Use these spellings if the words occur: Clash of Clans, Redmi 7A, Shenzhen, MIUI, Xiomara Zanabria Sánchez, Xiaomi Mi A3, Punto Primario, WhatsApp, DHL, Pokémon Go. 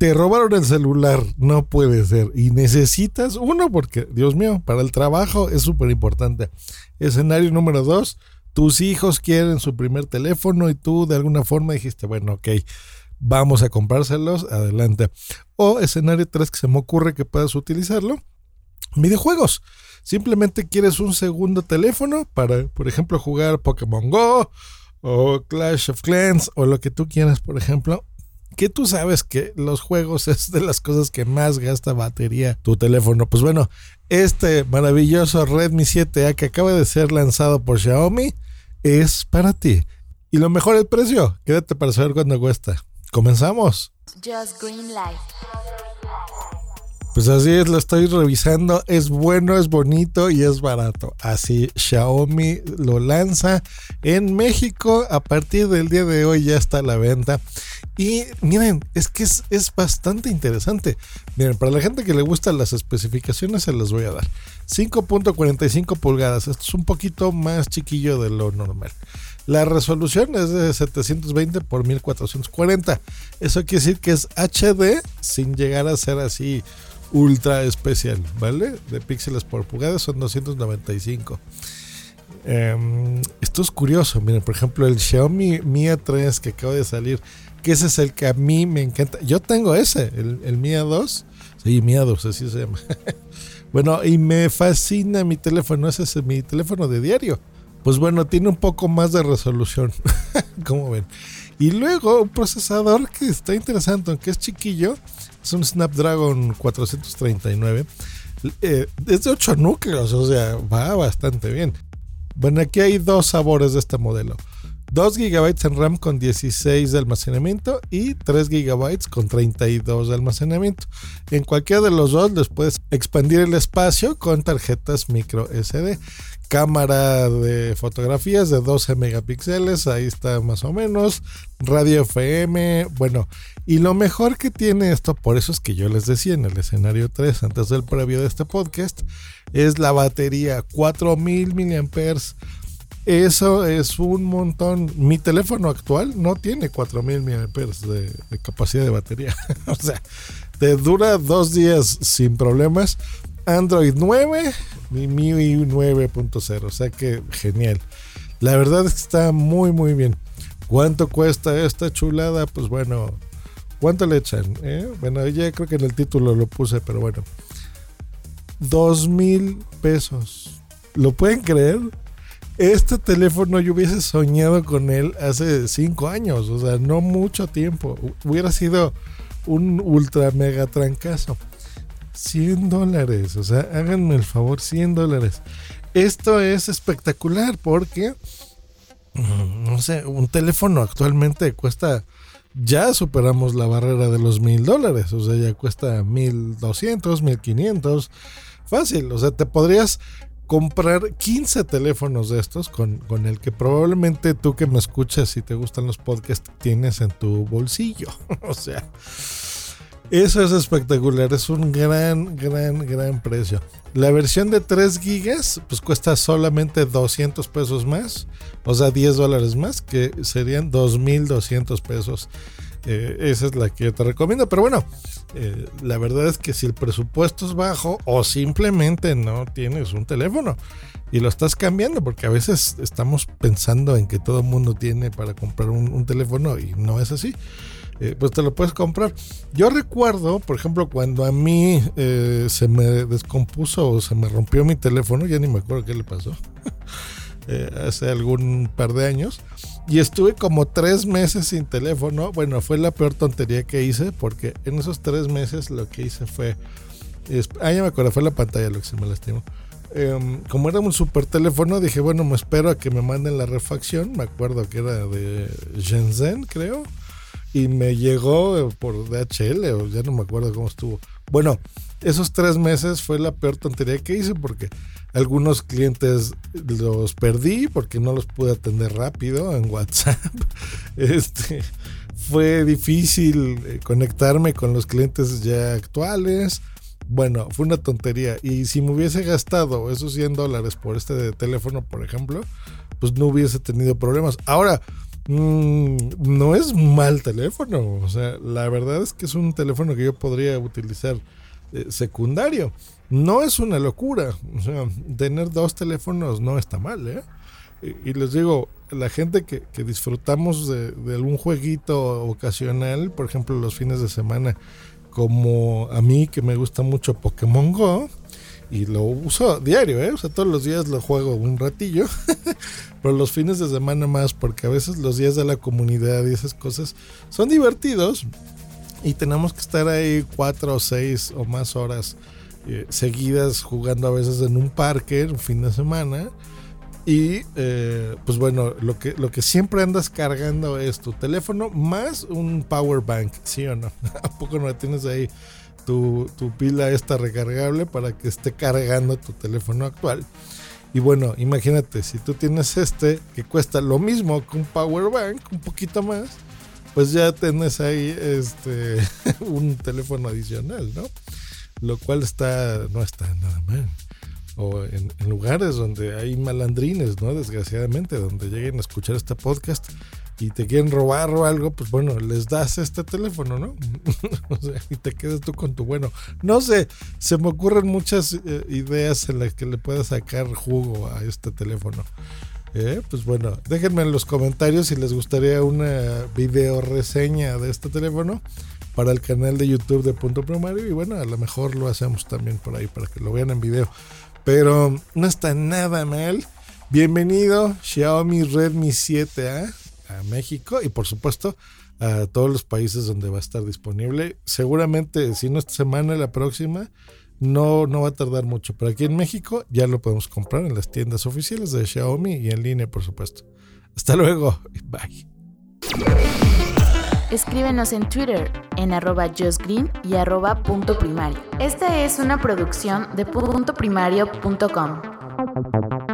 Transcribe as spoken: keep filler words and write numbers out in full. te robaron el celular, no puede ser, y necesitas uno porque, Dios mío, para el trabajo es súper importante. Escenario número dos, tus hijos quieren su primer teléfono y tú de alguna forma dijiste, bueno, ok, vamos a comprárselos, adelante. O escenario tres, que se me ocurre que puedas utilizarlo, videojuegos. Simplemente quieres un segundo teléfono para, por ejemplo, jugar Pokémon Go o Clash of Clans o lo que tú quieras, por ejemplo, que tú sabes que los juegos es de las cosas que más gasta batería tu teléfono. Pues bueno, este maravilloso Redmi siete A que acaba de ser lanzado por Xiaomi es para ti. Y lo mejor, el precio. Quédate para saber cuánto cuesta. ¡Comenzamos! Just Green Light. Pues así es, lo estoy revisando. Es bueno, es bonito y es barato. Así Xiaomi lo lanza en México. A partir del día de hoy ya está a la venta. Y miren, es que es, es bastante interesante. Miren, para la gente que le gustan las especificaciones, se las voy a dar. cinco punto cuarenta y cinco pulgadas. Esto es un poquito más chiquillo de lo normal. La resolución es de setecientos veinte por mil cuatrocientos cuarenta. Eso quiere decir que es H D sin llegar a ser así ultra especial, ¿vale? De píxeles por pulgada son doscientos noventa y cinco. Um, esto es curioso. Miren, por ejemplo, el Xiaomi Mi A tres que acaba de salir, que ese es el que a mí me encanta. Yo tengo ese, el, el Mi A dos. Sí, Mi A dos, así se llama. Bueno, y me fascina mi teléfono. Ese es mi teléfono de diario. Pues bueno, tiene un poco más de resolución, como ven. Y luego un procesador que está interesante, aunque es chiquillo. Es un Snapdragon cuatrocientos treinta y nueve. Eh, es de ocho núcleos, o sea, va bastante bien. Bueno, aquí hay dos sabores de este modelo. dos gigabytes en RAM con dieciséis de almacenamiento y tres gigabytes con treinta y dos de almacenamiento. En cualquiera de los dos les puedes expandir el espacio con tarjetas micro ese de. Cámara de fotografías de doce megapíxeles, ahí está más o menos. Radio F M, bueno, y lo mejor que tiene esto, por eso es que yo les decía en el escenario tres, antes del previo de este podcast, es la batería, cuatro mil miliamperios hora. Eso es un montón. Mi teléfono actual no tiene cuatro mil miliamperios hora de, de capacidad de batería. O sea, te dura dos días sin problemas. Android nueve y M I U I nueve punto cero. O sea que genial. La verdad es que está muy, muy bien. ¿Cuánto cuesta esta chulada? Pues bueno, ¿cuánto le echan? ¿Eh? Bueno, ya creo que en el título lo puse, pero bueno. Dos mil pesos. ¿Lo pueden creer? Este teléfono yo hubiese soñado con él hace cinco años, o sea, no mucho tiempo. Hubiera sido un ultra mega trancazo. cien dólares, o sea, háganme el favor, cien dólares. Esto es espectacular porque, no sé, un teléfono actualmente cuesta, ya superamos la barrera de los mil dólares, o sea, ya cuesta mil doscientos, mil quinientos, fácil, o sea, te podrías comprar quince teléfonos de estos con, con el que probablemente tú que me escuchas, si te gustan los podcasts, tienes en tu bolsillo. O sea, eso es espectacular. Es un gran, gran, gran precio. La versión de tres gigas pues cuesta solamente doscientos pesos más, o sea, diez dólares más, que serían dos mil doscientos pesos. Eh, esa es la que yo te recomiendo, pero bueno, eh, la verdad es que si el presupuesto es bajo o simplemente no tienes un teléfono y lo estás cambiando, porque a veces estamos pensando en que todo el mundo tiene para comprar un, un teléfono y no es así, eh, pues te lo puedes comprar. Yo recuerdo, por ejemplo, cuando a mí eh, se me descompuso o se me rompió mi teléfono, ya ni me acuerdo qué le pasó, eh, hace algún par de años. Y estuve como tres meses sin teléfono. Bueno, fue la peor tontería que hice, porque en esos tres meses lo que hice fue... Es, ah, ya me acuerdo, fue la pantalla lo que se me lastimó. Um, como era un super teléfono, dije, bueno, me espero a que me manden la refacción. Me acuerdo que era de Shenzhen, creo. Y me llegó por D H L, o ya no me acuerdo cómo estuvo. Bueno, esos tres meses fue la peor tontería que hice, porque algunos clientes los perdí porque no los pude atender rápido en WhatsApp. Este, fue difícil conectarme con los clientes ya actuales. Bueno, fue una tontería. Y si me hubiese gastado esos cien dólares por este teléfono, por ejemplo, pues no hubiese tenido problemas. Ahora, mmm, no es un mal teléfono. O sea, la verdad es que es un teléfono que yo podría utilizar eh, secundario. No es una locura. O sea, tener dos teléfonos no está mal, ¿eh? Y, y les digo, la gente que, que disfrutamos de, de algún jueguito ocasional, por ejemplo, los fines de semana, como a mí que me gusta mucho Pokémon Go, y lo uso diario, ¿eh? O sea, todos los días lo juego un ratillo, pero los fines de semana más, porque a veces los días de la comunidad y esas cosas son divertidos y tenemos que estar ahí cuatro o seis o más horas eh, seguidas jugando, a veces en un parque, un fin de semana. Y eh, pues bueno, lo que, lo que siempre andas cargando es tu teléfono más un power bank, ¿sí o no? ¿A poco no tienes ahí tu, tu pila esta recargable para que esté cargando tu teléfono actual? Y bueno, imagínate, si tú tienes este que cuesta lo mismo que un power bank, un poquito más, pues ya tienes ahí este un teléfono adicional, ¿no? Lo cual está, no está nada mal. O en, en lugares donde hay malandrines, ¿no? Desgraciadamente, donde lleguen a escuchar este podcast y te quieren robar o algo, pues bueno, les das este teléfono, ¿no? O sea, y te quedas tú con tu bueno. No sé, se me ocurren muchas eh, ideas en las que le puedas sacar jugo a este teléfono. Eh, pues bueno, déjenme en los comentarios si les gustaría una video reseña de este teléfono para el canal de YouTube de Punto Primario, y bueno, a lo mejor lo hacemos también por ahí para que lo vean en video. Pero no está nada mal. Bienvenido Xiaomi Redmi siete A a México y por supuesto a todos los países donde va a estar disponible. Seguramente si no esta semana, la próxima, no, no va a tardar mucho. Pero aquí en México ya lo podemos comprar en las tiendas oficiales de Xiaomi y en línea, por supuesto. Hasta luego. Bye. Escríbenos en Twitter en arroba justgreen y arroba punto primario. Esta es una producción de punto primario punto com.